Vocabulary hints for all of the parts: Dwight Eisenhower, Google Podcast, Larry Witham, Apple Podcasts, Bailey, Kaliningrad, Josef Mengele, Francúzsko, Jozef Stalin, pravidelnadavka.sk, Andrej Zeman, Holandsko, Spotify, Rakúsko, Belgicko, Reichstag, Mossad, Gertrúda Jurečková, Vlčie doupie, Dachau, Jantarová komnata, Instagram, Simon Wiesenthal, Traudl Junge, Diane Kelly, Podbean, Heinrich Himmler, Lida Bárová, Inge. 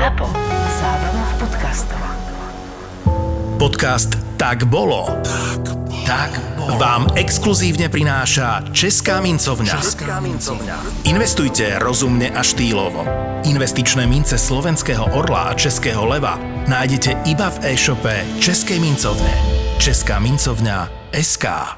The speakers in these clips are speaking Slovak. ZAPO. Zábrná v podcastov. Podcast Tak bolo. Vám exkluzívne prináša Česká mincovňa. Investujte rozumne a štýlovo. Investičné mince slovenského orla a českého leva nájdete iba v e-shope Českej mincovne. Česká mincovňa SK.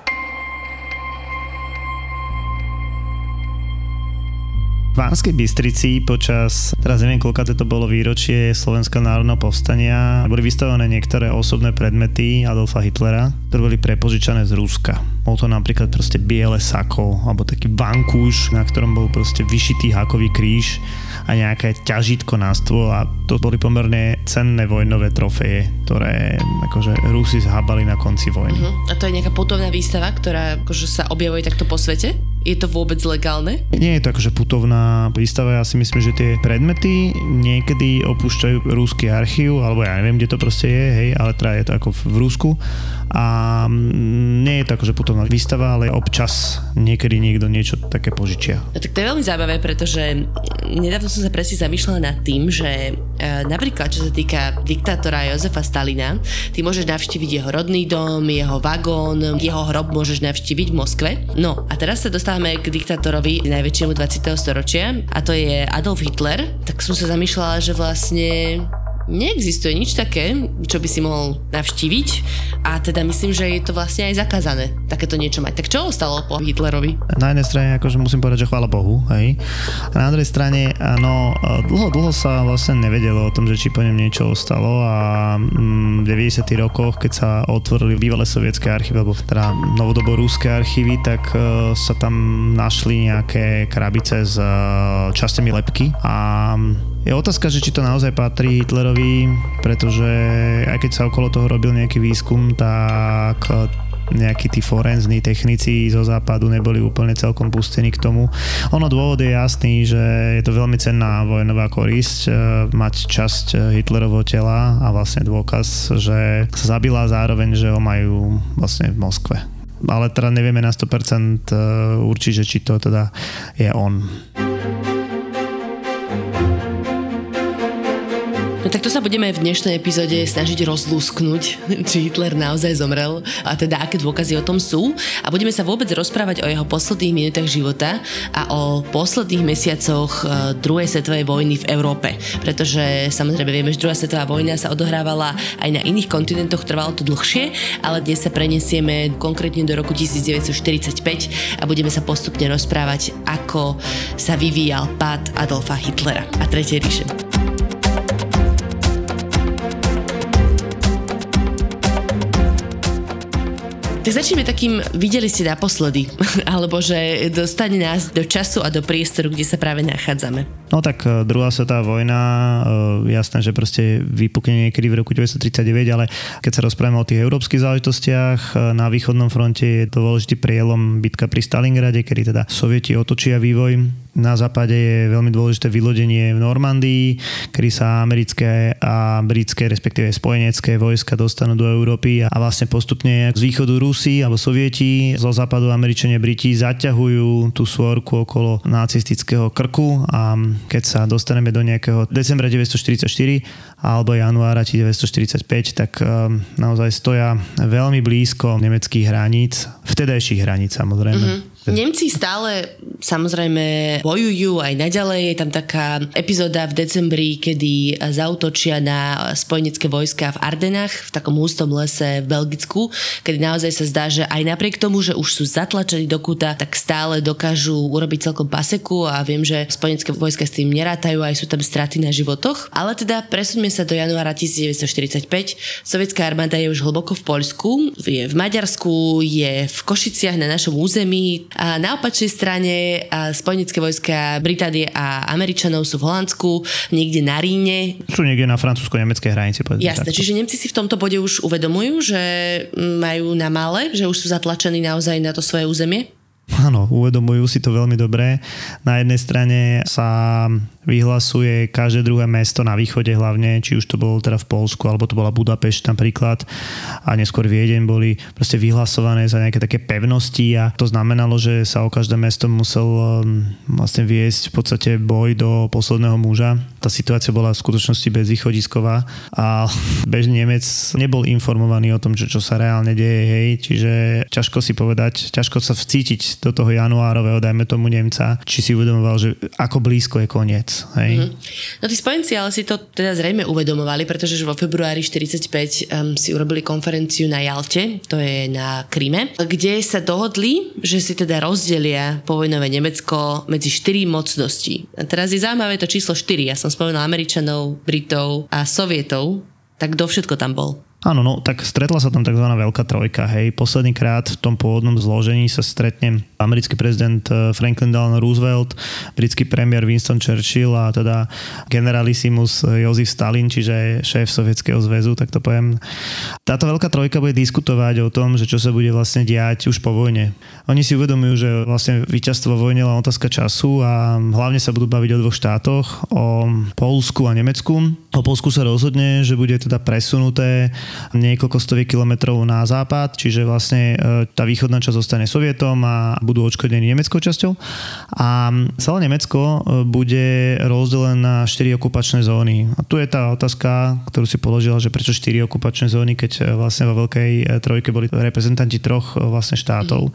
V Vánskej Bystrici počas, teraz neviem, koľko to bolo výročie Slovenského národného povstania, boli vystavené niektoré osobné predmety Adolfa Hitlera, ktoré boli prepožičané z Ruska. Bol to napríklad proste biele sako, alebo taký vankúš, na ktorom bol proste vyšitý hákový kríž a nejaké ťažítko na stôl a to boli pomerne cenné vojnové trofeje, ktoré akože Rusi zhábali na konci vojny. Uh-huh. A to je nejaká putovná výstava, ktorá akože sa objavuje takto po svete? Je to vôbec legálne? Nie je to akože putovná výstava, ja si myslím, že tie predmety niekedy opúšťajú ruský archív, alebo ja neviem, kde to proste je, hej, ale teda je to ako v Rusku a nie je to akože putovná výstava, ale občas niekedy niekto niečo také požičia. No, tak to je veľmi zaujímavé, pretože nedávno som sa presne zamýšľala nad tým, že napríklad, čo sa týka diktátora Jozefa Stalina, ty môžeš navštíviť jeho rodný dom, jeho vagón, jeho hrob môžeš navštíviť v Moskve. No a teraz sa k diktátorovi najväčšiemu 20. storočia a to je Adolf Hitler, tak som sa zamýšľala, že vlastne neexistuje nič také, čo by si mohol navštíviť a teda myslím, že je to vlastne aj zakázané takéto niečo mať. Tak čo ostalo po Hitlerovi? Na jednej strane akože musím povedať, že chvála Bohu, hej. A na druhej strane, no dlho sa vlastne nevedelo o tom, že či po ňom niečo ostalo a v 90. rokoch, keď sa otvorili bývalé sovietské archívy, alebo teda novodobo ruské archívy, tak sa tam našli nejaké krabice s časťami lepky a je otázka, že či to naozaj patrí Hitlerovi, pretože aj keď sa okolo toho robil nejaký výskum, tak nejakí tí forenzní technici zo západu neboli úplne celkom pustení k tomu. Ono dôvod je jasný, že je to veľmi cenná vojnová korisť mať časť Hitlerovho tela a vlastne dôkaz, že sa zabila zároveň, že ho majú vlastne v Moskve. Ale teda nevieme na 100% určiť, že či to teda je on. No tak to sa budeme v dnešnej epizóde snažiť rozlúsknuť, či Hitler naozaj zomrel a teda aké dôkazy o tom sú a budeme sa vôbec rozprávať o jeho posledných minútach života a o posledných mesiacoch druhej svetovej vojny v Európe, pretože samozrejme vieme, že druhá svetová vojna sa odohrávala aj na iných kontinentoch, trvalo to dlhšie, ale dnes sa prenesieme konkrétne do roku 1945 a budeme sa postupne rozprávať, ako sa vyvíjal pád Adolfa Hitlera a Tretej ríše. Tak začneme takým, videli ste naposledy, alebo že dostane nás do času a do priestoru, kde sa práve nachádzame. No tak druhá svetová vojna, jasné, že proste vypukne niekedy v roku 1939, ale keď sa rozprávame o tých európskych záležitostiach, na východnom fronte je dôležitý prielom bitka pri Stalingrade, kedy teda sovieti otočia vývoj. Na západe je veľmi dôležité vylodenie v Normandii, kedy sa americké a britské, respektíve spojenecké vojska dostanú do Európy a vlastne postupne z východu Rusi alebo sovieti, zo západu Američania, Briti zaťahujú tú svorku okolo nacistického krku a keď sa dostaneme do nejakého decembra 1944 alebo januára 1945, tak naozaj stoja veľmi blízko nemeckých hraníc, vtedajších hraníc samozrejme. Mm-hmm. Nemci stále samozrejme bojujú aj naďalej. Je tam taká epizóda v decembri, kedy zaútočia na spojenecké vojska v Ardenách, v takom hustom lese v Belgicku, kedy naozaj sa zdá, že aj napriek tomu, že už sú zatlačení do kúta, tak stále dokážu urobiť celkom paseku a viem, že spojenecké vojska s tým nerátajú, aj sú tam straty na životoch. Ale teda presuňme sa do januára 1945. Sovietská armáda je už hlboko v Poľsku, je v Maďarsku, je v Košiciach na našom území. A na opačnej strane spojenecké vojska Británie a Američanov sú v Holandsku, niekde na Ríne. Sú niekde na francúzsko-nemeckej hranici. Jasné, takto. Čiže Nemci si v tomto bode už uvedomujú, že majú na mále, že už sú zatlačení naozaj na to svoje územie? Áno, uvedomujú si to veľmi dobre. Na jednej strane sa vyhlasuje každé druhé mesto na východe hlavne, či už to bolo teda v Poľsku, alebo to bola Budapešť napríklad a neskôr Viedeň, boli proste vyhlasované za nejaké také pevnosti a to znamenalo, že sa o každé mesto musel vlastne viesť v podstate boj do posledného muža. Tá situácia bola v skutočnosti bezvýchodisková a bežný Nemec nebol informovaný o tom, čo sa reálne deje, hej, čiže ťažko si povedať, ťažko sa vcítiť do toho januárového, dajme tomu Nemca, či si uvedomoval, že ako blízko je koniec. Hej. Mm-hmm. No tí spojenci ale si to teda zrejme uvedomovali, pretože vo februári 1945 si urobili konferenciu na Jalte, to je na Kryme, kde sa dohodli, že si teda rozdelia povojnové Nemecko medzi 4 mocnosti. A teraz je zaujímavé to číslo 4. Ja som spomenula Američanov, Britov a Sovietov, tak do všetko tam bol. Áno, no tak stretla sa tam tzv. Veľká trojka, hej. Posledný krát v tom pôvodnom zložení sa stretne americký prezident Franklin Delano Roosevelt, britský premiér Winston Churchill a teda generalissimus Jozef Stalin, čiže šéf Sovietskeho zväzu, tak to poviem. Táto veľká trojka bude diskutovať o tom, že čo sa bude vlastne diať už po vojne. Oni si uvedomujú, že vlastne víťazstvo vojne je len otázka času a hlavne sa budú baviť o dvoch štátoch, o Poľsku a Nemecku. O Poľsku sa rozhodne, že bude teda presunuté niekoľko stoviek kilometrov na západ, čiže vlastne tá východná časť zostane Sovietom a budú odškodnení nemeckou časťou. A celé Nemecko bude rozdelené na 4 okupačné zóny. A tu je tá otázka, ktorú si položila, že prečo 4 okupačné zóny, keď vlastne vo veľkej trojke boli reprezentanti troch vlastne štátov.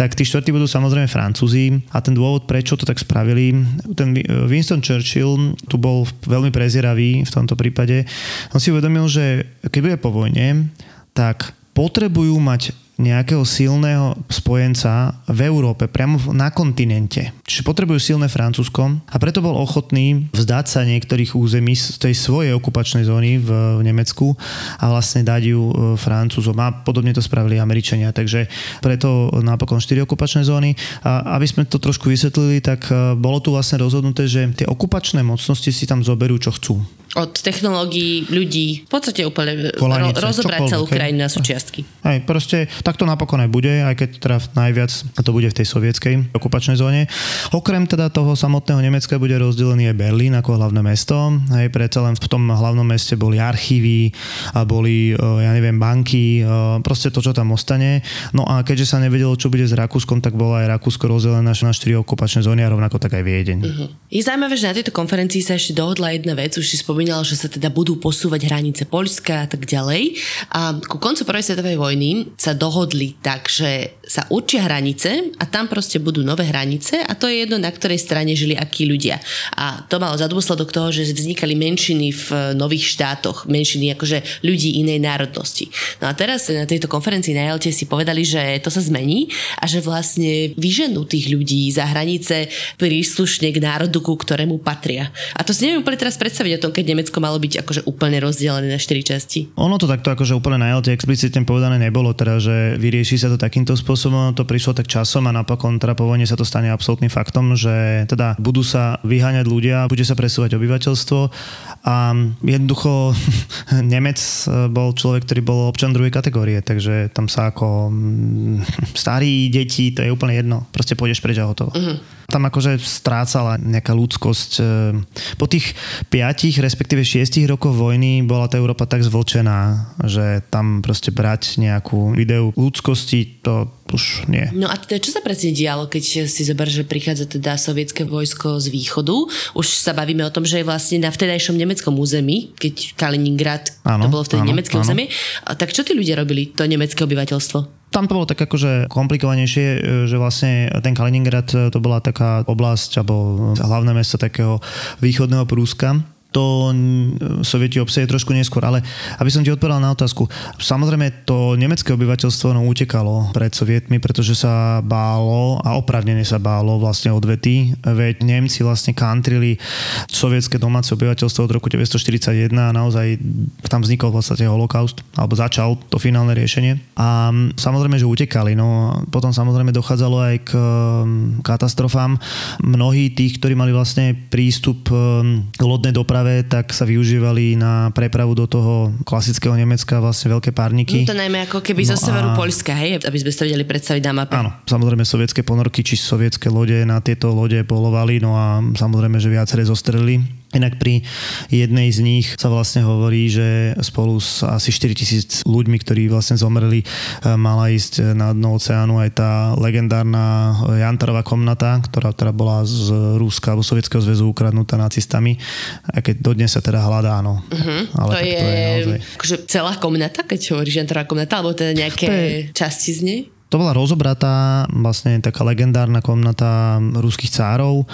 Tak tí štvrtí budú samozrejme Francúzi a ten dôvod, prečo to tak spravili, ten Winston Churchill tu bol veľmi prezieravý v tomto prípade. On si uvedomil, že keď bude po vojne, tak potrebujú mať nejakého silného spojenca v Európe, priamo na kontinente. Čiže potrebujú silné Francúzsko a preto bol ochotný vzdať sa niektorých území z tej svojej okupačnej zóny v Nemecku a vlastne dať ju Francúzom. A podobne to spravili Američania. Takže preto napokon 4 okupačné zóny. A aby sme to trošku vysvetlili, tak bolo tu vlastne rozhodnuté, že tie okupačné mocnosti si tam zoberú, čo chcú. Od technológií, ľudí, v podstate úplne rozobrať celú krajinu na súčiastky. Hej, proste takto napokon aj bude, aj keď teda najviac to bude v tej sovietskej okupačnej zóne. Okrem teda toho samotného Nemecka bude rozdelený aj Berlín ako hlavné mesto. Hej, predsa len v tom hlavnom meste boli archívy, boli, ja neviem, banky, proste to, čo tam ostane. No a keďže sa nevedelo, čo bude s Rakúskom, tak bola aj Rakúsko rozdelená na 4 okupačné zóny a rovnako tak aj Viedeň. Uh-huh. Je zaujímavé, že na tejto konferencii sa ešte dohodla jedna vec, už si že sa teda budú posúvať hranice Poľska a tak ďalej. A ku koncu prvej svetovej vojny sa dohodli tak, že sa určia hranice a tam proste budú nové hranice a to je jedno, na ktorej strane žili akí ľudia. A to malo za dôsledok toho, že vznikali menšiny v nových štátoch, menšiny akože ľudí inej národnosti. No a teraz na tejto konferencii na Jalte si povedali, že to sa zmení a že vlastne vyženú tých ľudí za hranice príslušne k národu, ku ktorému patria. A to si neviem úplne teraz predstaviť o tom, keď Nemecko malo byť akože úplne rozdelené na 4 časti. Ono to takto akože úplne na Jalte explicitne povedané nebolo, teda, že vyrieši sa to takýmto spôsobom, to prišlo tak časom a napokon teda po vojne sa to stane absolútnym faktom, že teda budú sa vyháňať ľudia, bude sa presúvať obyvateľstvo a jednoducho Nemec bol človek, ktorý bol občan druhej kategórie, takže tam sa ako starí, deti, to je úplne jedno. Proste pôjdeš preč a hotovo. Mm-hmm. Tam akože strácala nejaká ľudskosť. Po tých 5, respektíve 6 rokoch vojny bola tá Európa tak zvlčená, že tam proste brať nejakú ideu ľudskosti, to už nie. No a teda čo sa presne dialo, keď si zober, že prichádza teda sovietské vojsko z východu? Už sa bavíme o tom, že je vlastne na vtedajšom nemeckom území, keď Kaliningrad, áno, to bolo vtedy nemecké územie. Tak čo tí ľudia robili, to nemecké obyvateľstvo? Tam to bolo tak akože komplikovanejšie, že vlastne ten Kaliningrad to bola taká oblasť, alebo hlavné mesto takého východného Prúska. To sovieti obsadili trošku neskôr, ale aby som ti odpovedal na otázku. Samozrejme to nemecké obyvateľstvo utekalo pred sovietmi, pretože sa bálo a oprávnene sa bálo vlastne odvety, veď Nemci vlastne kantrili sovietské domáce obyvateľstvo od roku 1941 a naozaj tam vznikol vlastne holokaust, alebo začal to finálne riešenie. A samozrejme, že utekali, no potom samozrejme dochádzalo aj k katastrofám. Mnohí tých, ktorí mali vlastne prístup k lodnej doprave, Morave, tak sa využívali na prepravu do toho klasického Nemecka vlastne veľké párniky. No to najmä ako keby zo severu Poľska, hej? Aby sme si to vedeli predstaviť na mape. Áno, samozrejme sovietské ponorky či sovietské lode na tieto lode polovali, no a samozrejme, že viaceré zostrelili. Inak pri jednej z nich sa vlastne hovorí, že spolu s asi 4000 ľuďmi, ktorí vlastne zomreli, mala ísť na dno oceánu aj tá legendárna Jantarová komnata, ktorá teda bola z Ruska alebo Sovietskeho zväzu ukradnutá nacistami. A keď dodnes sa teda hľadá, no. Uh-huh. Ale to je naozaj... akože celá komnata, keď hovoríš Jantarová komnata, alebo teda nejaké časti z nej? To bola rozobratá, vlastne taká legendárna komnata ruských cárov.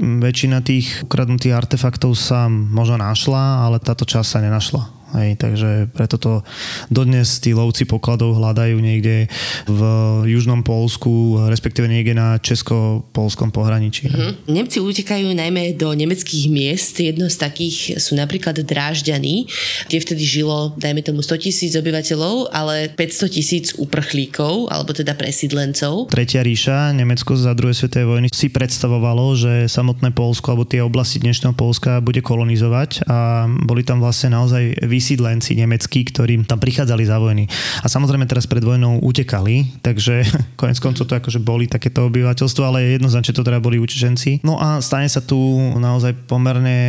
Väčšina tých ukradnutých artefaktov sa možno našla, ale táto časť sa nenašla. Hej, takže preto to dodnes tí lovci pokladov hľadajú niekde v južnom Poľsku, respektíve niekde na česko-polskom pohraničí. Mm-hmm. Nemci utekajú najmä do nemeckých miest. Jedno z takých sú napríklad Drážďany, kde vtedy žilo, dajme tomu, 100 000 obyvateľov, ale 500 000 uprchlíkov, alebo teda presídlencov. Tretia ríša, Nemecko za druhej svetovej vojny, si predstavovalo, že samotné Poľsko alebo tie oblasti dnešného Poľska bude kolonizovať a boli tam vlastne naozaj sídlenci nemeckí, ktorí tam prichádzali za vojny. A samozrejme teraz pred vojnou utekali, takže koniec koncov to akože boli takéto obyvateľstvo, ale jednoznačne to teda boli utečenci. No a stane sa tu naozaj pomerne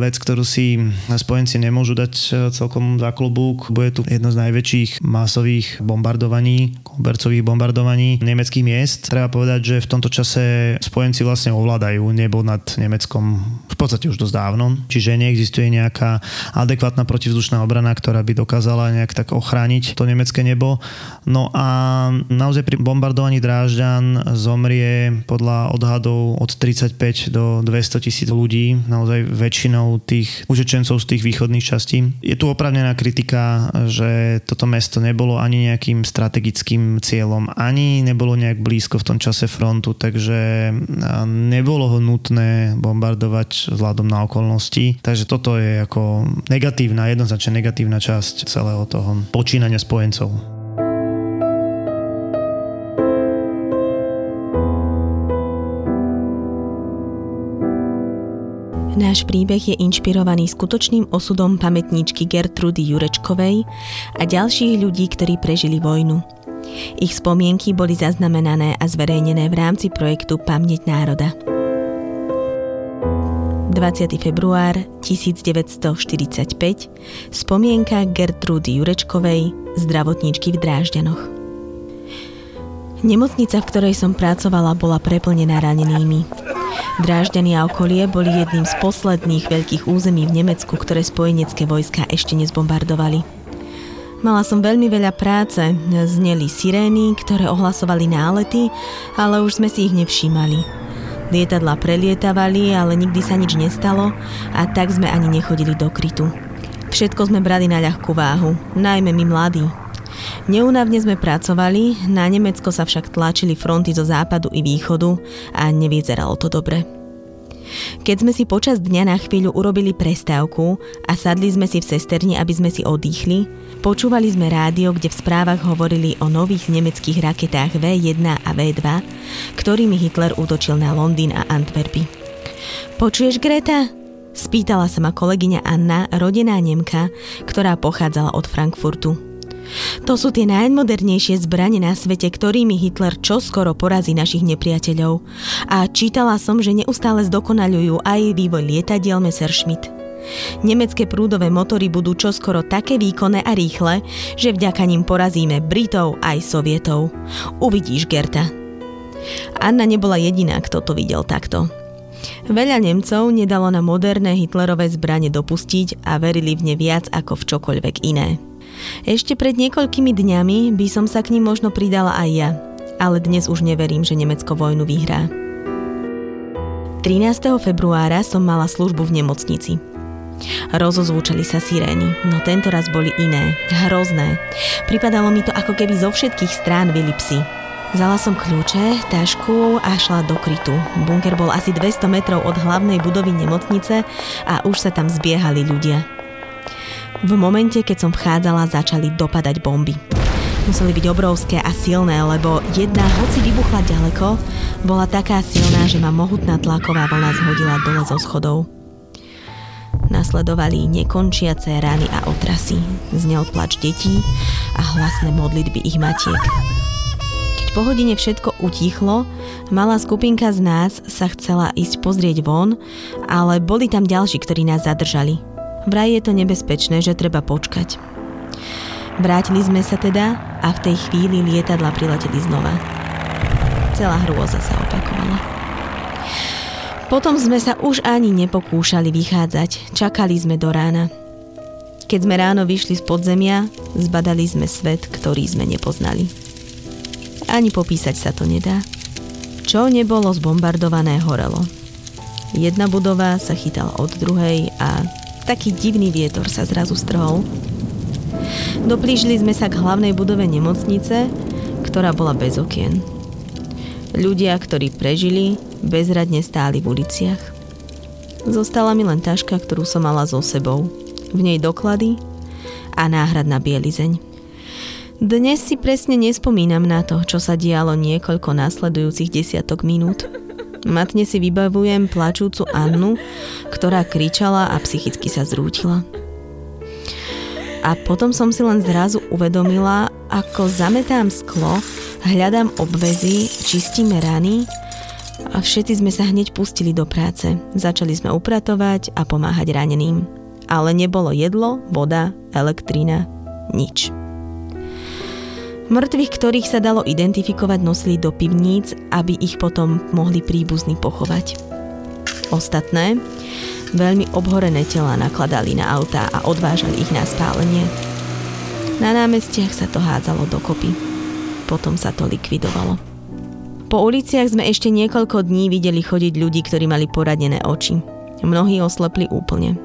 vec, ktorú si spojenci nemôžu dať celkom za klobúk. Bude tu jedno z najväčších masových bombardovaní, kobercových bombardovaní nemeckých miest. Treba povedať, že v tomto čase spojenci vlastne ovládajú nebo nad Nemeckom v podstate už dosť dávno. Čiže neexistuje nejaká adekvátna protivzdušná obrana, ktorá by dokázala nejak tak ochrániť to nemecké nebo. No a naozaj pri bombardovaní Drážďan zomrie podľa odhadov od 35 do 200 000 ľudí, naozaj väčšinou tých utečencov z tých východných častí. Je tu oprávnená kritika, že toto mesto nebolo ani nejakým strategickým cieľom, ani nebolo nejak blízko v tom čase frontu, takže nebolo ho nutné bombardovať vzhľadom na okolnosti. Takže toto je ako jednoznačne negatívna časť celého toho počínania spojencov. Náš príbeh je inšpirovaný skutočným osudom pamätníčky Gertrúdy Jurečkovej a ďalších ľudí, ktorí prežili vojnu. Ich spomienky boli zaznamenané a zverejnené v rámci projektu Pamäť národa. 20. február 1945, spomienka Gertrúdy Jurečkovej, zdravotníčky v Drážďanoch. Nemocnica, v ktorej som pracovala, bola preplnená ranenými. Drážďany a okolie boli jedným z posledných veľkých území v Nemecku, ktoré spojenecké vojska ešte nezbombardovali. Mala som veľmi veľa práce, zneli sirény, ktoré ohlasovali nálety, ale už sme si ich nevšímali. Lietadlá prelietavali, ale nikdy sa nič nestalo a tak sme ani nechodili do krytu. Všetko sme brali na ľahkú váhu, najmä my mladí. Neúnavne sme pracovali, na Nemecko sa však tlačili fronty zo západu i východu a nevyzeralo to dobre. Keď sme si počas dňa na chvíľu urobili prestávku a sadli sme si v sesterni, aby sme si odýchli, počúvali sme rádio, kde v správach hovorili o nových nemeckých raketách V1 a V2, ktorými Hitler útočil na Londýn a Antwerpy. Počuješ, Greta? Spýtala sa ma kolegyňa Anna, rodená Nemka, ktorá pochádzala od Frankfurtu. To sú tie najmodernejšie zbrane na svete, ktorými Hitler čoskoro porazí našich nepriateľov. A čítala som, že neustále zdokonaľujú aj vývoj lietadiel Messerschmitt. Nemecké prúdové motory budú čoskoro také výkonné a rýchle, že vďaka nim porazíme Britov aj Sovietov. Uvidíš, Gerta. Anna nebola jediná, kto to videl takto. Veľa Nemcov nedalo na moderné Hitlerové zbrane dopustiť a verili v ne viac ako v čokoľvek iné. Ešte pred niekoľkými dňami by som sa k nim možno pridala aj ja, ale dnes už neverím, že Nemecko vojnu vyhrá. 13. februára som mala službu v nemocnici. Rozozvúčali sa sirény, no tentoraz boli iné, hrozné. Pripadalo mi to, ako keby zo všetkých strán vyli psi. Vzala som kľúče, tašku a šla do krytu. Bunker bol asi 200 metrov od hlavnej budovy nemocnice a už sa tam zbiehali ľudia. V momente, keď som vchádzala, začali dopadať bomby. Museli byť obrovské a silné, lebo jedna, hoci vybuchla ďaleko, bola taká silná, že ma mohutná tlaková vlna zhodila dole zo schodov. Nasledovali nekončiace rany a otrasy, znel plač detí a hlasné modlitby ich matiek. Keď po hodine všetko utichlo, malá skupinka z nás sa chcela ísť pozrieť von, ale boli tam ďalší, ktorí nás zadržali. Vraj je to nebezpečné, že treba počkať. Vrátili sme sa teda a v tej chvíli lietadla prileteli znova. Celá hrôza sa opakovala. Potom sme sa už ani nepokúšali vychádzať, čakali sme do rána. Keď sme ráno vyšli z podzemia, zbadali sme svet, ktorý sme nepoznali. Ani popísať sa to nedá. Čo nebolo zbombardované, horelo. Jedna budova sa chytala od druhej a taký divný vietor sa zrazu strhol. Doplížili sme sa k hlavnej budove nemocnice, ktorá bola bez okien. Ľudia, ktorí prežili, bezradne stáli v uliciach. Zostala mi len taška, ktorú som mala so sebou. V nej doklady a náhradná bielizeň. Dnes si presne nespomínam na to, čo sa dialo niekoľko nasledujúcich desiatok minút. Matne si vybavujem plačúcu Annu, ktorá kričala a psychicky sa zrútila. A potom som si len zrazu uvedomila, ako zametám sklo, hľadám obvezy, čistíme rany a všetci sme sa hneď pustili do práce. Začali sme upratovať a pomáhať raneným. Ale nebolo jedlo, voda, elektrina, nič. Mŕtvych, ktorých sa dalo identifikovať, nosili do pivníc, aby ich potom mohli príbuzní pochovať. Ostatné, veľmi obhorené tela nakladali na autá a odvážali ich na spálenie. Na námestiach sa to hádzalo dokopy. Potom sa to likvidovalo. Po uliciach sme ešte niekoľko dní videli chodiť ľudí, ktorí mali poradené oči. Mnohí oslepli úplne.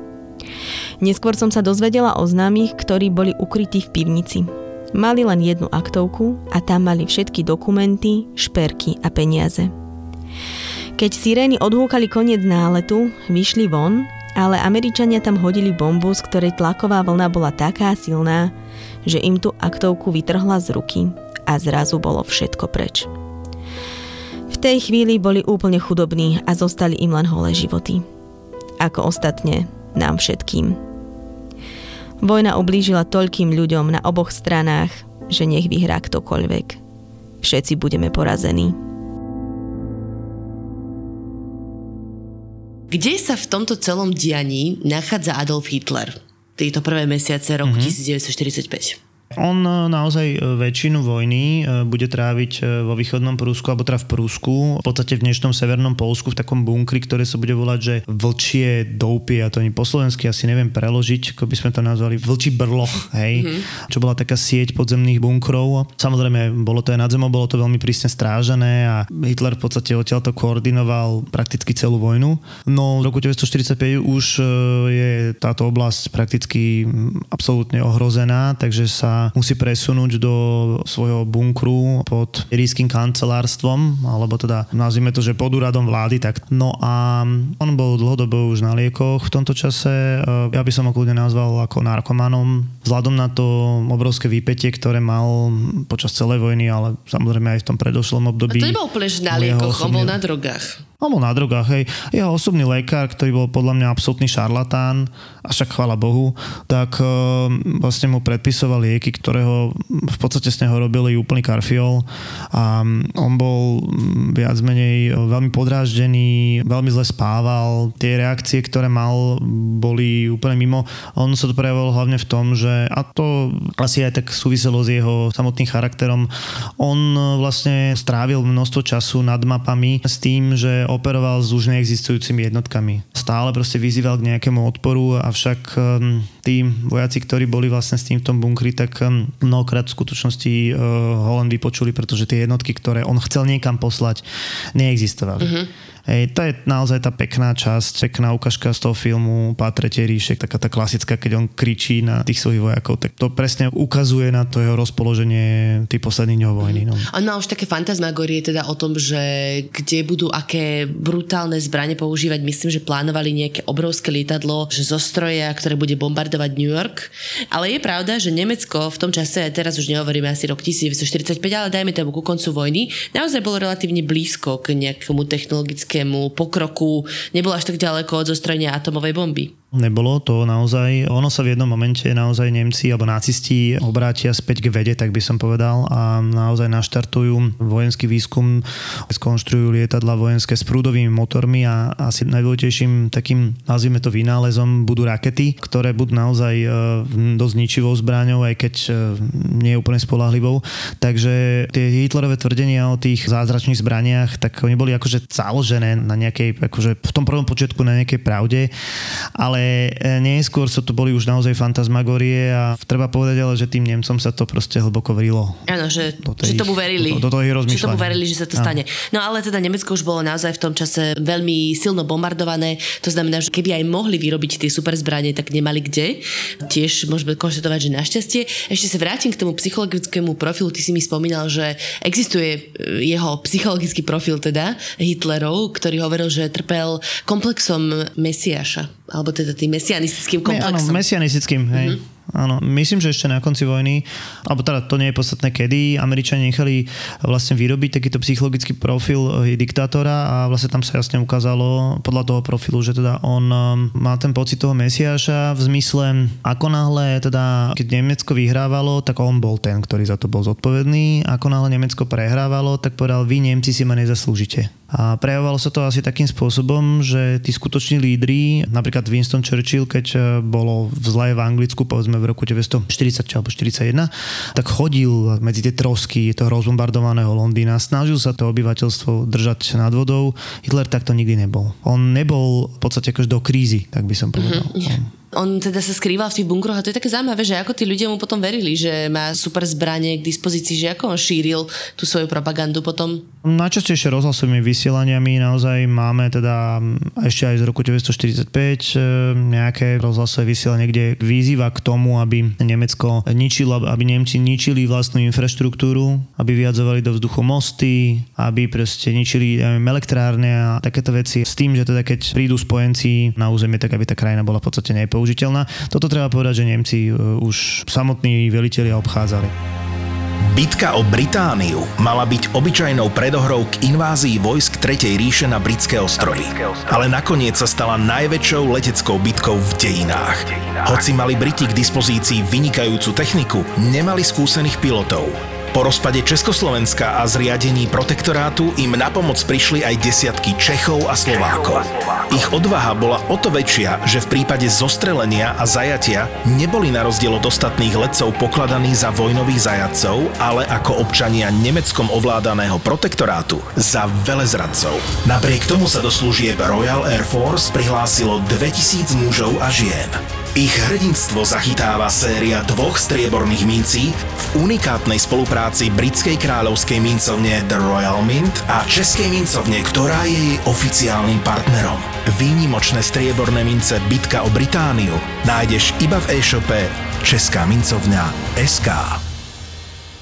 Neskôr som sa dozvedela o známych, ktorí boli ukrytí v pivnici. Mali len jednu aktovku a tam mali všetky dokumenty, šperky a peniaze. Keď sirény odhúkali koniec náletu, vyšli von, ale Američania tam hodili bombu, z ktorej tlaková vlna bola taká silná, že im tú aktovku vytrhla z ruky. A zrazu bolo všetko preč. V tej chvíli boli úplne chudobní a zostali im len holé životy. Ako ostatne nám všetkým. Vojna ublížila toľkým ľuďom na oboch stranách, že nech vyhrá ktokoľvek. Všetci budeme porazení. Kde sa v tomto celom dianí nachádza Adolf Hitler? Tieto prvé mesiace roku 1945. On naozaj väčšinu vojny bude tráviť vo východnom Prúsku, alebo teda v Prúsku, v podstate v dnešnom severnom Poľsku, v takom bunkri, ktoré sa bude volať, že vlčie doupie, a to ani po slovensky asi neviem preložiť, ako by sme to nazvali, vlčí brloch, hej, čo bola taká sieť podzemných bunkrov. Samozrejme, bolo to aj nad zemou, bolo to veľmi prísne strážené a Hitler v podstate odtiaľ to koordinoval prakticky celú vojnu. No v roku 1945 už je táto oblasť prakticky absolútne ohrozená, takže sa musí presunúť do svojho bunkru pod rískym kancelárstvom, alebo teda nazvime to, že pod úradom vlády. Tak. No a on bol dlhodobo už na liekoch v tomto čase. Ja by som ho kľudne nazval ako narkomanom. Vzhľadom na to obrovské výpätie, ktoré mal počas celej vojny, ale samozrejme aj v tom predošlom období. A to nebol úplne na liekoch, on bol na drogách. On bol na drogách, hej. Jeho osobný lekár, ktorý bol podľa mňa absolútny šarlatán, a však chvála Bohu, tak vlastne mu predpisoval lieky, ktoré ho v podstate z neho robili úplný karfiol a on bol viac menej veľmi podráždený, veľmi zle spával. Tie reakcie, ktoré mal, boli úplne mimo. On sa to prejavil hlavne v tom, že, a to asi aj tak súviselo s jeho samotným charakterom, on vlastne strávil množstvo času nad mapami s tým, že operoval s už neexistujúcimi jednotkami. Stále proste vyzýval k nejakému odporu, avšak tí vojaci, ktorí boli vlastne s tým v tom bunkri, tak mnohokrát v skutočnosti ho len vypočuli, pretože tie jednotky, ktoré on chcel niekam poslať, neexistovali. Hej, to je naozaj tá pekná časť, pekná ukážka z toho filmu Pá tretej ríše, taká tá klasická, keď on kričí na tých svojich vojakov, tak to presne ukazuje na to jeho rozpoloženie tých posledných dňov vojny. No. Ano, už také fantasmagórie teda o tom, že kde budú aké brutálne zbrane používať. Myslím, že plánovali nejaké obrovské lietadlo zo stroja, ktoré bude bombardovať New York. Ale je pravda, že Nemecko v tom čase, teraz už nehovoríme asi rok 1945, ale dajme tomu ku koncu vojny, naozaj bolo relatívne blízko k nejakému technologickému technologickému pokroku nebolo až tak ďaleko od zostrojenia atomovej bomby. Nebolo to naozaj, ono sa v jednom momente naozaj Nemci alebo nacisti obrátia späť k vede, tak by som povedal, a naozaj naštartujú vojenský výskum, skonštruujú lietadla vojenské s prúdovými motormi a asi najdôležitejším takým, nazvime to vynálezom, budú rakety, ktoré budú naozaj dosť ničivou zbraňou, aj keď nie je úplne spoľahlivou. Takže tie Hitlerové tvrdenia o tých zázračných zbraniach, tak oni boli akože založené na nejakej, akože v tom prvom počiatku na nejakej pravde, ale neskôr to boli už naozaj fantasmagórie a treba povedať ale, že tým Nemcom sa to proste hlboko vrilo. Áno, že tomu verili. Že tomu verili, že sa to stane. No ale teda Nemecko už bolo naozaj v tom čase veľmi silno bombardované, to znamená, že keby aj mohli vyrobiť tie super zbranie, tak nemali kde. Tiež môžeme konštatovať, že našťastie. Ešte sa vrátim k tomu psychologickému profilu. Ty si mi spomínal, že existuje jeho psychologický profil teda Hitlerov, ktorý hovoril, že trpel komplexom Mesiáša, alebo teda tým mesianistickým komplexom. Áno, mesianistickým, hej. Mm-hmm. Áno, myslím, že ešte na konci vojny, alebo teda to nie je podstatné kedy, Američania nechali vlastne vyrobiť takýto psychologický profil diktátora a vlastne tam sa jasne ukázalo podľa toho profilu, že teda on má ten pocit toho mesiáša v zmysle, ako náhle teda keď Nemecko vyhrávalo, tak on bol ten, ktorý za to bol zodpovedný, ako náhle Nemecko prehrávalo, tak povedal, vy Nemci si ma nezaslúžite. A prejavovalo sa to asi takým spôsobom, že tí skutoční lídri, napríklad Winston Churchill, keď bolo v zle v Anglicku, povedzme v roku 1940 alebo 1941, tak chodil medzi tie trosky toho rozbombardovaného Londýna, snažil sa to obyvateľstvo držať nad vodou. Hitler takto nikdy nebol. On nebol v podstate akož do krízy, tak by som povedal. Mm-hmm. On teda sa skrýval v tých bunkroch a to je také zaujímavé, že ako tí ľudia mu potom verili, že má super zbranie k dispozícii, že ako on šíril tú svoju propagandu potom. Najčastejšie rozhlasovými vysielaniami naozaj máme teda ešte aj z roku 1945 nejaké rozhlasové vysielanie, kde vyzýva k tomu, aby Nemecko ničilo, aby Nemci ničili vlastnú infraštruktúru, aby vyhadzovali do vzduchu mosty, aby proste ničili elektrárne a takéto veci s tým, že teda keď prídu spojenci na územie, tak aby tá krajina bola v podstate užiteľná. Toto treba povedať, že Nemci už samotní velitelia obchádzali. Bitka o Britániu mala byť obyčajnou predohrou k invázii vojsk Tretej ríše na britské ostrovy. Ale nakoniec sa stala najväčšou leteckou bitkou v dejinách. Hoci mali Briti k dispozícii vynikajúcu techniku, nemali skúsených pilotov. Po rozpade Československa a zriadení protektorátu im na pomoc prišli aj desiatky Čechov a Slovákov. Ich odvaha bola o to väčšia, že v prípade zostrelenia a zajatia neboli na rozdiel od ostatných letcov pokladaní za vojnových zajatcov, ale ako občania Nemeckom ovládaného protektorátu za velezradcov. Napriek tomu sa do služieb Royal Air Force prihlásilo 2000 mužov a žien. Ich hrdinstvo zachytáva séria 2 strieborných mincí v unikátnej spolupráci britskej kráľovskej mincovne The Royal Mint a českej mincovne, ktorá je jej oficiálnym partnerom. Výnimočné strieborné mince Bitka o Britániu nájdeš iba v e-shope Česká mincovňa SK.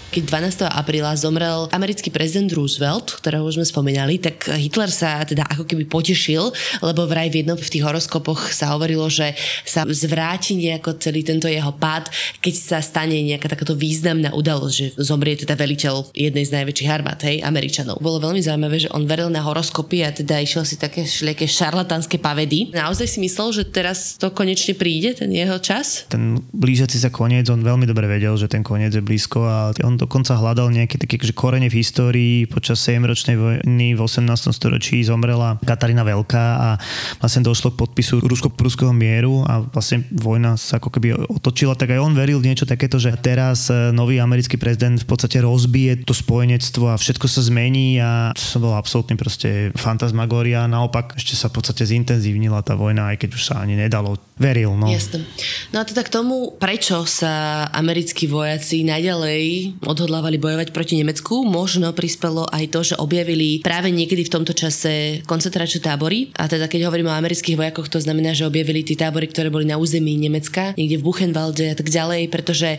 Keď 12. apríla zomrel americký prezident Roosevelt, ktorého už sme spomínali, tak Hitler sa teda ako keby potešil, lebo vraj v jednom v tých horoskopoch sa hovorilo, že sa zvráti nejako celý tento jeho pád, keď sa stane nejaká takáto významná udalosť, že zomrie teda veliteľ jednej z najväčších armád, hej, Američanov. Bolo veľmi zaujímavé, že on veril na horoskopy a teda išiel si také šliaké šarlatánske pavedy. Naozaj si myslel, že teraz to konečne príde, ten jeho čas? Ten blížiaci sa koniec, on veľmi dobre vedel, že ten koniec je blízko a on dokonca hľadal nejaké také korene v histórii. Počas 7-ročnej vojny v 18. storočí zomrela Katarína Veľká a vlastne došlo k podpisu rusko-pruského mieru a vlastne vojna sa ako keby otočila, tak aj on veril niečo takéto, že teraz nový americký prezident v podstate rozbije to spojenectvo a všetko sa zmení a to bol absolútny proste fantasmagória. Naopak ešte sa v podstate zintenzívnila tá vojna, aj keď už sa ani nedalo. Veril, no. Jasne. No a teda k tomu, prečo sa americkí vojaci naďalej odhodlávali bojovať proti Nemecku. Možno prispelo aj to, že objavili práve niekedy v tomto čase koncentračné tábory. A teda keď hovoríme o amerických vojakoch, to znamená, že objavili tie tábory, ktoré boli na území Nemecka, niekde v Buchenwalde a tak ďalej, pretože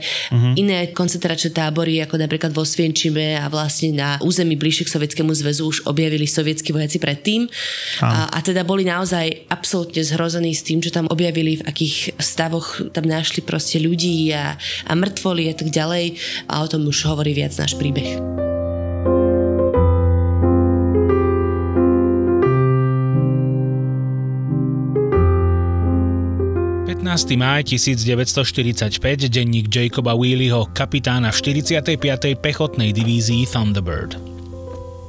iné koncentračné tábory, ako napríklad vo Svienčime a vlastne na území bližšie k Sovietskému zväzu už objavili sovietskí vojaci predtým. A teda boli naozaj absolútne zhrození s tým, čo tam objavili, v akých stavoch tam našli proste ľudí a mŕtvoly a tak ďalej. A o tom už hovorí viac náš príbeh. 15. máj 1945, denník Jacoba Wheelyho, kapitána v 45. pechotnej divízii Thunderbird.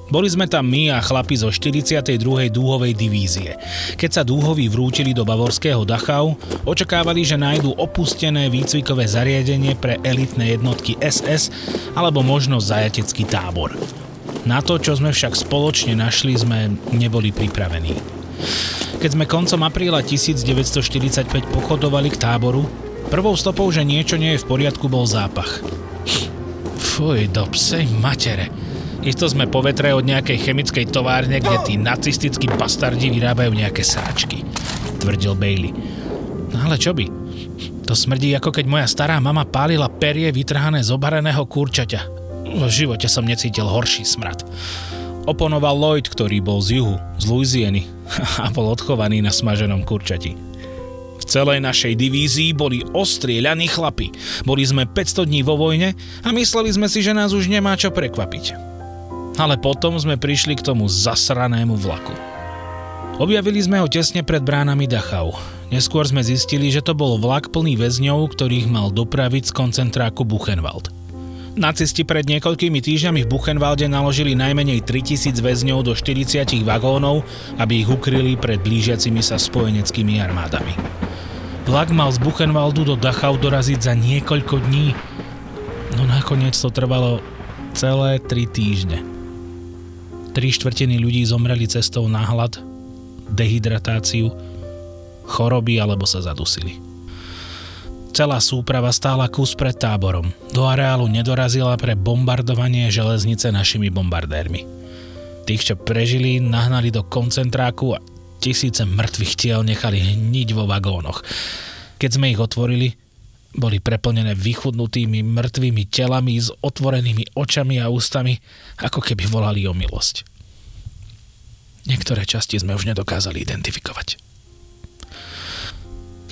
Boli sme tam my a chlapi zo 42. dúhovej divízie. Keď sa dúhovi vrútili do bavorského Dachau, očakávali, že nájdu opustené výcvikové zariadenie pre elitné jednotky SS alebo možno zajatecký tábor. Na to, čo sme však spoločne našli, sme neboli pripravení. Keď sme koncom apríla 1945 pochodovali k táboru, prvou stopou, že niečo nie je v poriadku, bol zápach. Fuj, do psej matere. Isto sme po vetre od nejakej chemickej továrne, kde tí nacistickí bastardi vyrábajú nejaké sáčky, tvrdil Bailey. No ale čo by? To smrdí, ako keď moja stará mama pálila perie vytrhané z obareného kurčaťa. V živote som necítil horší smrad. Oponoval Lloyd, ktorý bol z juhu, z Louisiany a bol odchovaný na smaženom kurčati. V celej našej divízii boli ostrieľaní chlapi. Boli sme 500 dní vo vojne a mysleli sme si, že nás už nemá čo prekvapiť. Ale potom sme prišli k tomu zasranému vlaku. Objavili sme ho tesne pred bránami Dachau. Neskôr sme zistili, že to bol vlak plný väzňov, ktorých mal dopraviť z koncentráku Buchenwald. Nacisti pred niekoľkými týždňami v Buchenwalde naložili najmenej 3000 väzňov do 40 vagónov, aby ich ukryli pred blížiacimi sa spojeneckými armádami. Vlak mal z Buchenwaldu do Dachau doraziť za niekoľko dní, no nakoniec to trvalo celé 3 týždne. 3/4 ľudí zomreli cestou na hlad, dehydratáciu, choroby alebo sa zadusili. Celá súprava stála kus pred táborom. Do areálu nedorazila pre bombardovanie železnice našimi bombardérmi. Tých, čo prežili, nahnali do koncentráku a tisíce mŕtvych tiel nechali hniť vo vagónoch. Keď sme ich otvorili, boli preplnené vychudnutými mŕtvými telami s otvorenými očami a ústami, ako keby volali o milosť. Niektoré časti sme už nedokázali identifikovať.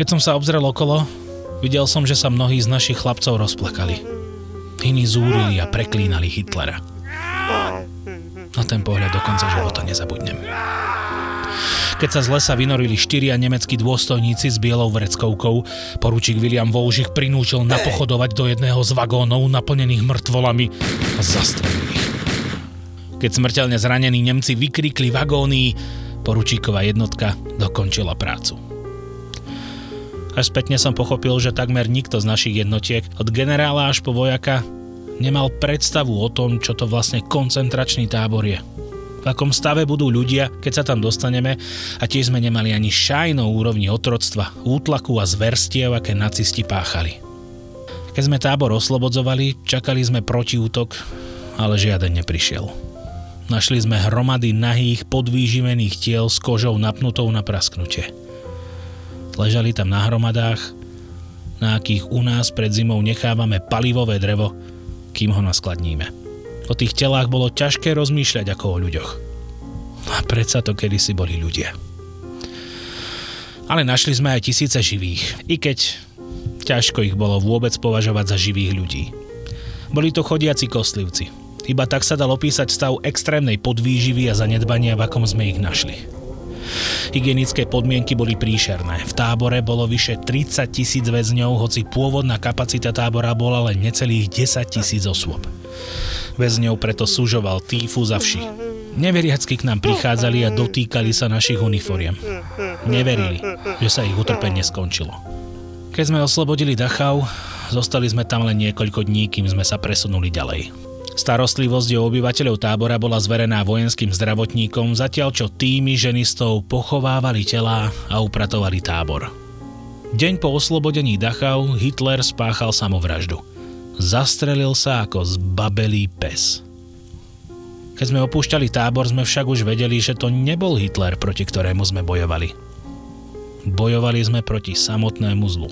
Keď som sa obzrel okolo, videl som, že sa mnohí z našich chlapcov rozplakali. Iní zúrili a preklínali Hitlera. Na ten pohľad do konca života nezabudnem. Keď sa z lesa vynorili 4 nemeckí dôstojníci s bielou vreckovkou, poručík William Wolžich prinúčil napochodovať do jedného z vagónov naplnených mŕtvolami a zastrelil ich. Keď smrteľne zranení Nemci vykrikli v agónii, poručíková jednotka dokončila prácu. Až spätne som pochopil, že takmer nikto z našich jednotiek, od generála až po vojaka, nemal predstavu o tom, čo to vlastne koncentračný tábor je. V akom stave budú ľudia, keď sa tam dostaneme, a tiež sme nemali ani šajnú úrovni otroctva, útlaku a zverstiev, aké nacisti páchali. Keď sme tábor oslobodzovali, čakali sme protiútok, ale žiaden neprišiel. Našli sme hromady nahých, podvýživených tiel s kožou napnutou na prasknutie. Ležali tam na hromadách, na akých u nás pred zimou nechávame palivové drevo, kým ho naskladníme. O tých telách bolo ťažké rozmýšľať ako o ľuďoch. A predsa to kedysi boli ľudia. Ale našli sme aj tisíce živých, i keď ťažko ich bolo vôbec považovať za živých ľudí. Boli to chodiaci kostlivci. Iba tak sa dal opísať stav extrémnej podvýživy a zanedbania, v akom sme ich našli. Hygienické podmienky boli príšerné. V tábore bolo vyše 30 000 väzňov, hoci pôvodná kapacita tábora bola len necelých 10 000 osôb. Väzňov preto sužoval týfus a vši. Neveriacky k nám prichádzali a dotýkali sa našich uniforiem. Neverili, že sa ich utrpenie skončilo. Keď sme oslobodili Dachau, zostali sme tam len niekoľko dní, kým sme sa presunuli ďalej. Starostlivosť o obyvateľov tábora bola zverená vojenským zdravotníkom, zatiaľ čo týmy ženistov pochovávali telá a upratovali tábor. Deň po oslobodení Dachau Hitler spáchal samovraždu. Zastrelil sa ako zbabelý pes. Keď sme opúšťali tábor, sme však už vedeli, že to nebol Hitler, proti ktorému sme bojovali. Bojovali sme proti samotnému zlu.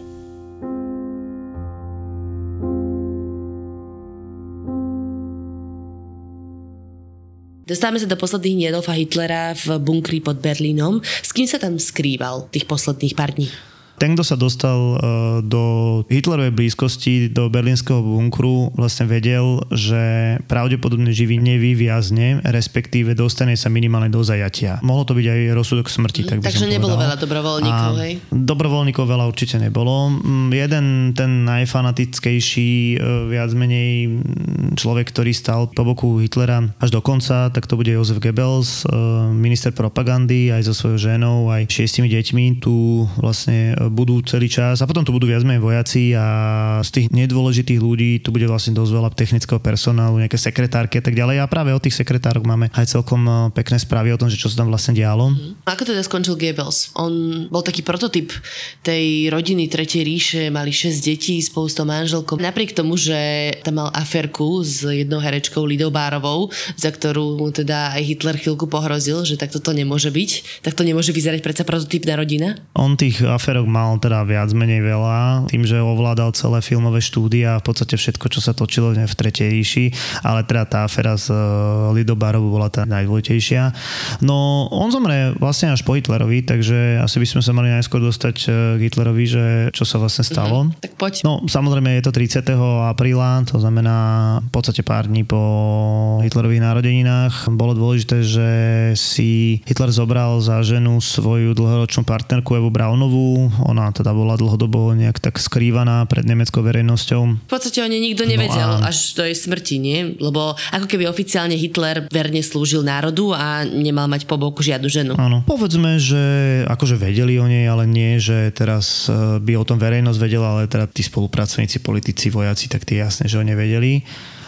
Dostávame sa do posledných dní Adolfa Hitlera v bunkri pod Berlínom. S kým sa tam skrýval tých posledných pár dní? Ten, kto sa dostal do Hitlerovej blízkosti, do berlínskeho bunkru, vlastne vedel, že pravdepodobne živý nevyviazne, respektíve dostane sa minimálne do zajatia. Mohlo to byť aj rozsudok smrti, tak by som povedal. Takže nebolo veľa dobrovoľníkov, hej? Dobrovoľníkov veľa určite nebolo. Jeden, ten najfanatickejší, viac menej človek, ktorý stal po boku Hitlera až do konca, tak to bude Josef Goebbels, minister propagandy, aj so svojou ženou, aj 6 deťmi. Tu vlastne budú celý čas a potom tu budú viac menej vojaci a z tých nedôležitých ľudí tu bude vlastne dosť veľa technického personálu, nejaké sekretárky a tak ďalej. A práve o tých sekretárok máme aj celkom pekné správy o tom, že čo sa tam vlastne dialo. Ako teda skončil Goebbels? On bol taký prototyp tej rodiny Tretej ríše, mali 6 detí spolu s tou manželkou. Napriek tomu, že tam mal aférku s jednou herečkou Lidou Bárovou, za ktorú mu teda aj Hitler chvíľku pohrozil, že takto to nemôže byť, tak to nemôže vyzerať predsa prototypná rodina. On tých aférok mal teda viac menej veľa, tým, že ovládal celé filmové štúdia a v podstate všetko, čo sa točilo v Tretej ríši, ale teda tá aféra s Lidou Bárovou bola tá najdôležitejšia. No, on zomre vlastne až po Hitlerovi, takže asi by sme sa mali najskôr dostať k Hitlerovi, že čo sa vlastne stalo. Tak poď. No, samozrejme je to 30. apríla, to znamená v podstate pár dní po Hitlerových narodeninách. Bolo dôležité, že si Hitler zobral za ženu svoju dlhoročnú partnerku Evu Braunovú. Ona teda bola dlhodobo nejak tak skrývaná pred nemeckou verejnosťou. V podstate o nej nikto nevedel až do jej smrti, nie? Lebo ako keby oficiálne Hitler verne slúžil národu a nemal mať po boku žiadnu ženu. Áno. Povedzme, že akože vedeli o nej, ale nie, že teraz by o tom verejnosť vedela, ale teda tí spolupracovníci, politici, vojaci, tak tí jasne, že o nej vedeli,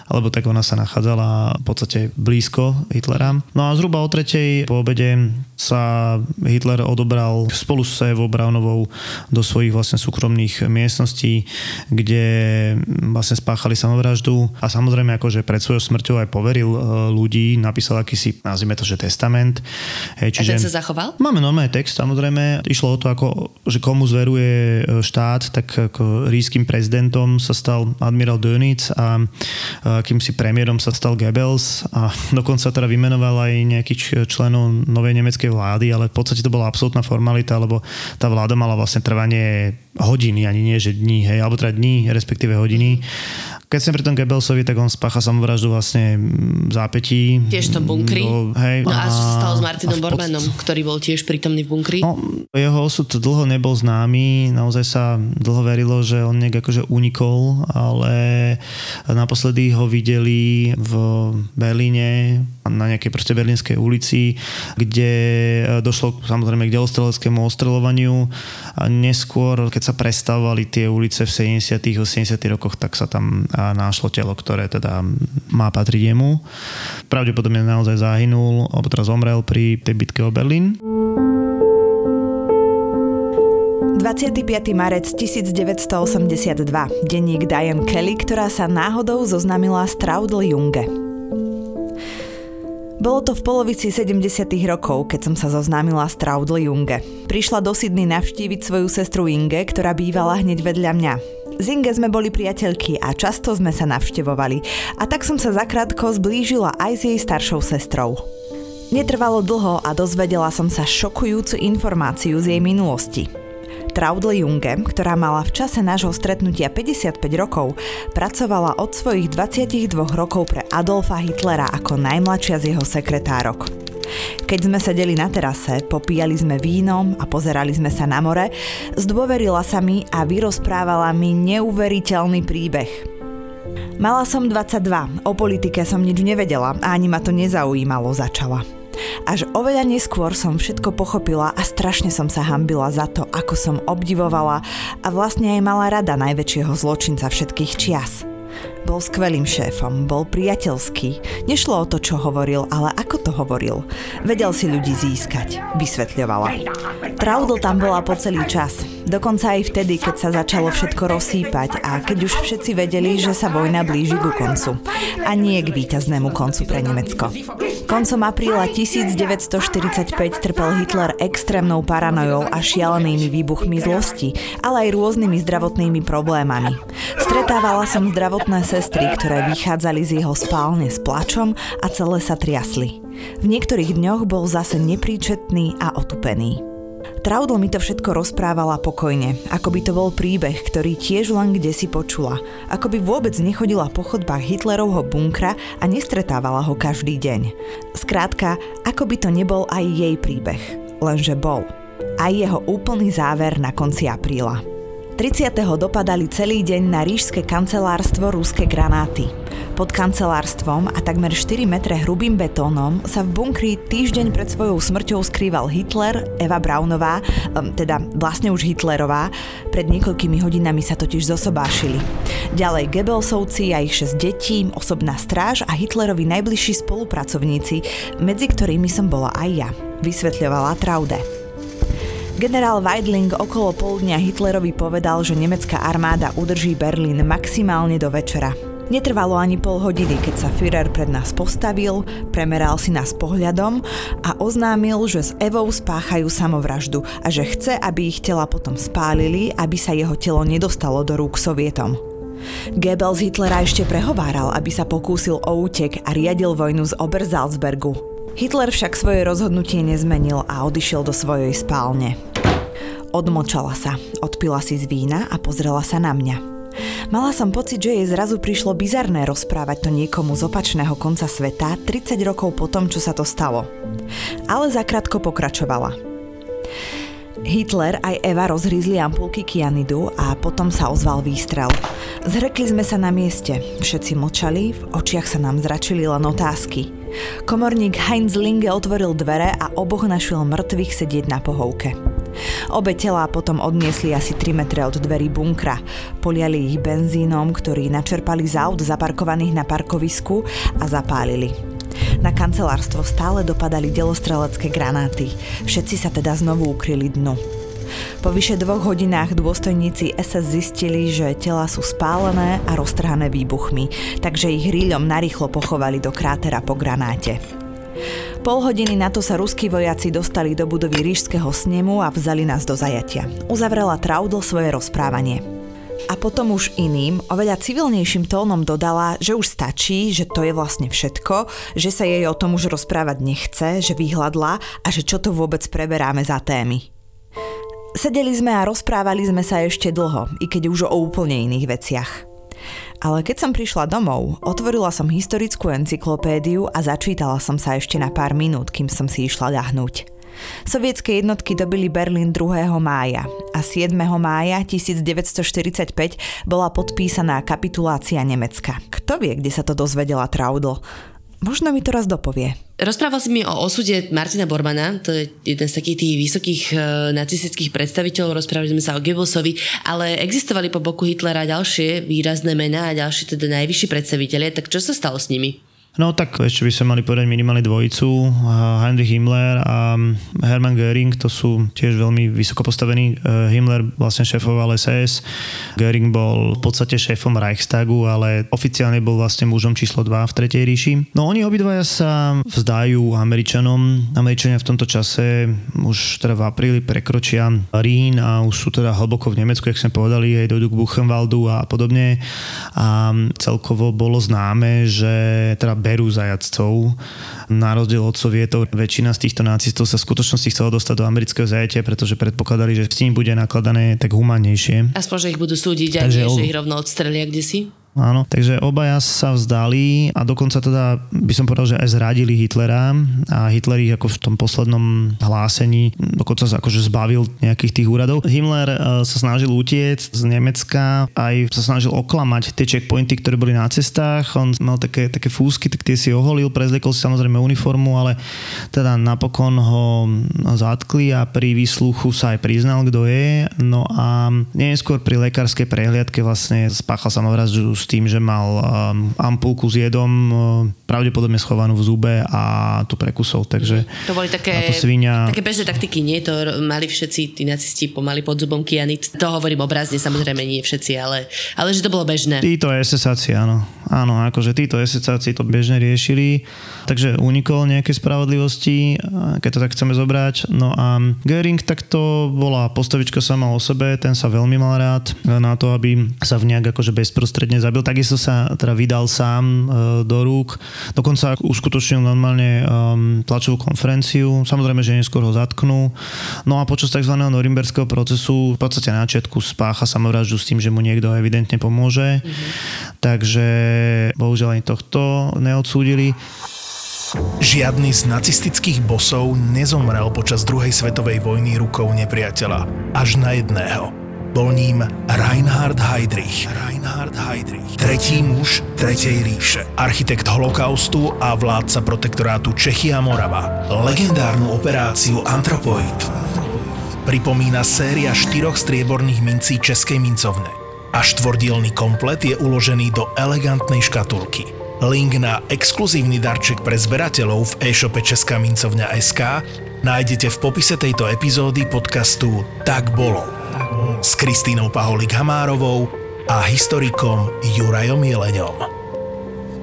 alebo tak ona sa nachádzala v podstate blízko Hitlera. No a zhruba o 3:00 po obede sa Hitler odobral spolu s Evou Braunovou do svojich vlastne súkromných miestností, kde vlastne spáchali samovraždu a samozrejme akože pred svojou smrťou aj poveril ľudí, napísal akýsi, nazvime to, že testament. Hej, čiže a ten sa zachoval? Máme normálny text, samozrejme. Išlo o to, ako, že komu zveruje štát, tak ako ríšskym prezidentom sa stal admirál Dönitz a akýmsi premiérom sa stal Goebbels a dokonca teda vymenoval aj nejakých členov novej nemeckej vlády, ale v podstate to bola absolútna formalita, lebo tá vláda mala vlastne trvanie hodiny, ani nie, že dní, hej, alebo teda dní, respektíve hodiny. Keď som pri tom Goebbelsovi, tak on spácha samovraždu vlastne v zápätí. Tiež to bunkri. Hej, no a stalo s Martinom Bormannom, ktorý bol tiež prítomný v bunkri. No, jeho osud dlho nebol známy, naozaj sa dlho verilo, že on nejak akože unikol, ale naposledy ho videli v Berlíne, na nejakej proste berlínskej ulici, kde došlo samozrejme k delostreleckému ostreľovaniu a neskôr, keď sa prestavovali tie ulice v 70. a 80. rokoch, tak sa tam a našlo telo, ktoré teda má patriť jemu. Pravdepodobne naozaj zahynul, alebo teraz zomrel pri tej bitke o Berlín. 25. marec 1982. Denník Diane Kelly, ktorá sa náhodou zoznamila s Traudl Junge. Bolo to v polovici 70. rokov, keď som sa zoznámila s Traudl Junge. Prišla do Sydney navštíviť svoju sestru Inge, ktorá bývala hneď vedľa mňa. Z Inge sme boli priateľky a často sme sa navštevovali a tak som sa zakrátko zblížila aj s jej staršou sestrou. Netrvalo dlho a dozvedela som sa šokujúcu informáciu z jej minulosti. Traudl Junge, ktorá mala v čase nášho stretnutia 55 rokov, pracovala od svojich 22 rokov pre Adolfa Hitlera ako najmladšia z jeho sekretárok. Keď sme sedeli na terase, popíjali sme vínom a pozerali sme sa na more, zdôverila sa mi a vyrozprávala mi neuveriteľný príbeh. Mala som 22, o politike som nič nevedela a ani ma to nezaujímalo, začala. Až oveľa neskôr som všetko pochopila a strašne som sa hanbila za to, ako som obdivovala a vlastne aj mala rada najväčšieho zločinca všetkých čias. Bol skvelým šéfom, bol priateľský. Nešlo o to, čo hovoril, ale ako to hovoril. Vedel si ľudí získať, vysvetľovala. Traudl tam bola po celý čas. Dokonca aj vtedy, keď sa začalo všetko rozsýpať a keď už všetci vedeli, že sa vojna blíži ku koncu. A nie k víťaznému koncu pre Nemecko. Koncom apríla 1945 trpel Hitler extrémnou paranojou a šialenými výbuchmi zlosti, ale aj rôznymi zdravotnými problémami. Stretávala som zdravotné sestry, ktoré vychádzali z jeho spálne s plačom a celé sa triasli. V niektorých dňoch bol zase nepríčetný a otupený. Traudl mi to všetko rozprávala pokojne, ako by to bol príbeh, ktorý tiež len kdesi počula, ako by vôbec nechodila po chodbách Hitlerovho bunkra a nestretávala ho každý deň. Skrátka, ako by to nebol aj jej príbeh, lenže bol. Aj jeho úplný záver na konci apríla. 30. dopadali celý deň na ríšske kancelárstvo ruské granáty. Pod kancelárstvom a takmer 4 metre hrubým betónom sa v bunkri týždeň pred svojou smrťou skrýval Hitler, Eva Braunová, teda vlastne už Hitlerová, pred niekoľkými hodinami sa totiž zosobášili. Ďalej Goebbelsovci a ich 6 detí, osobná stráž a Hitlerovi najbližší spolupracovníci, medzi ktorými som bola aj ja, vysvetľovala Traude. Generál Weidling okolo poludnia Hitlerovi povedal, že nemecká armáda udrží Berlín maximálne do večera. Netrvalo ani pol hodiny, keď sa Führer pred nás postavil, premeral si nás pohľadom a oznámil, že s Evou spáchajú samovraždu a že chce, aby ich tela potom spálili, aby sa jeho telo nedostalo do rúk Sovietom. Goebbels Hitlera ešte prehováral, aby sa pokúsil o útek a riadil vojnu z Obersalzbergu. Hitler však svoje rozhodnutie nezmenil a odišiel do svojej spálne. Odmlčala sa, odpila si z vína a pozrela sa na mňa. Mala som pocit, že jej zrazu prišlo bizarné rozprávať to niekomu z opačného konca sveta 30 rokov po tom, čo sa to stalo. Ale zakrátko pokračovala. Hitler aj Eva rozhrízli ampulky kyanidu a potom sa ozval výstrel. Zhrkli sme sa na mieste, všetci mlčali, v očiach sa nám zračili len otázky. Komorník Heinz Linge otvoril dvere a oboch našiel mŕtvych sedieť na pohovke. Obe telá potom odniesli asi 3 metre od dverí bunkra. Poliali ich benzínom, ktorý načerpali z aut zaparkovaných na parkovisku a zapálili. Na kancelárstvo stále dopadali delostrelecké granáty. Všetci sa teda znovu ukryli dnu. Po vyše 2 hodinách dôstojníci SS zistili, že telá sú spálené a roztrhané výbuchmi, takže ich hríľom narýchlo pochovali do krátera po granáte. Pol hodiny na to sa ruskí vojaci dostali do budovy ríšskeho snemu a vzali nás do zajatia. Uzavrela Traudl svoje rozprávanie. A potom už iným, oveľa civilnejším tónom dodala, že už stačí, že to je vlastne všetko, že sa jej o tom už rozprávať nechce, že vyhladla a že čo to vôbec preberáme za témy. Sedeli sme a rozprávali sme sa ešte dlho, i keď už o úplne iných veciach. Ale keď som prišla domov, otvorila som historickú encyklopédiu a začítala som sa ešte na pár minút, kým som si išla ľahnúť. Sovietske jednotky dobili Berlín 2. mája a 7. mája 1945 bola podpísaná kapitulácia Nemecka. Kto vie, kde sa to dozvedela Traudl? Možno mi to raz dopovie. Rozprával si mi o osude Martina Bormanna, to je jeden z takých tých vysokých nacistických predstaviteľov, rozprávali sme sa o Goebbelsovi, ale existovali po boku Hitlera ďalšie výrazné mená a ďalšie teda najvyšší predstavitelia, tak čo sa stalo s nimi? No tak ešte by sme mali povedať minimálne dvojicu, Heinrich Himmler a Hermann Göring, to sú tiež veľmi vysoko postavení. Himmler vlastne šéfoval SS, Göring bol v podstate šéfom Reichstagu, ale oficiálne bol vlastne mužom číslo 2 v Tretej ríši. No oni obidvaja sa vzdajú Američanom. Američania v tomto čase už teda v apríli prekročia Rín a už sú teda hlboko v Nemecku, jak sme povedali, aj dojdu k Buchenwaldu a podobne. A celkovo bolo známe, že teda berú zajatcov. Na rozdiel od Sovietov, väčšina z týchto nacistov sa v skutočnosti chcela dostať do amerického zajatia, pretože predpokladali, že s nimi bude nakladané tak humánnejšie. Aspoň, že ich budú súdiť, aj nie, že ich rovno odstrelia kdesi. Áno, takže obaja sa vzdali a dokonca teda by som povedal, že aj zradili Hitlera a Hitler ich ako v tom poslednom hlásení dokonca sa akože zbavil nejakých tých úradov. Himmler sa snažil utiecť z Nemecka, aj sa snažil oklamať tie checkpointy, ktoré boli na cestách. On mal také fúzky, tak tie si oholil, prezliekol si samozrejme uniformu, ale teda napokon ho zatkli a pri výsluchu sa aj priznal, kto je. No a neskôr pri lekárskej prehliadke vlastne spáchal samovraždu tým, že mal ampulku s jedom pravdepodobne schovanú v zube a tu prekusol, takže to boli také bežné taktiky, nie? To mali všetci tí nacisti pomali pod zubom kyanid, to hovorím obrazne, samozrejme nie všetci, ale že to bolo bežné. Títo SS-áci, áno. Áno, akože títo SS-áci to bežne riešili, takže unikol nejaké spravodlivosti, keď to tak chceme zobrať. No a Göring takto bola postavička sama o sebe, ten sa veľmi mal rád na to, aby sa v nejak akože bezprostredne zabil. Takisto sa teda vydal sám do rúk Dokonca uskutočnil normálne tlačovú konferenciu. Samozrejme, že neskôr ho zatknú. No a počas tzv. Norimberského procesu v podstate na začiatku spácha samovraždu s tým, že mu niekto evidentne pomôže. Mm-hmm. Takže bohužiaľ ani tohto neodsúdili. Žiadny z nacistických bosov nezomrel počas druhej svetovej vojny rukou nepriateľa. Až na jedného. Bol ním Reinhard Heydrich. Tretí muž Tretej ríše. Architekt holokaustu a vládca protektorátu Čechia Morava. Legendárnu operáciu Anthropoid pripomína séria 4 strieborných mincí Českej mincovne. A štvordielny komplet je uložený do elegantnej škatulky. Link na exkluzívny darček pre zberateľov v e-shope Česká mincovňa SK nájdete v popise tejto epizódy podcastu Tak bolo s Kristínou Paholik-Hamárovou a historikom Jurajom Jeleňom.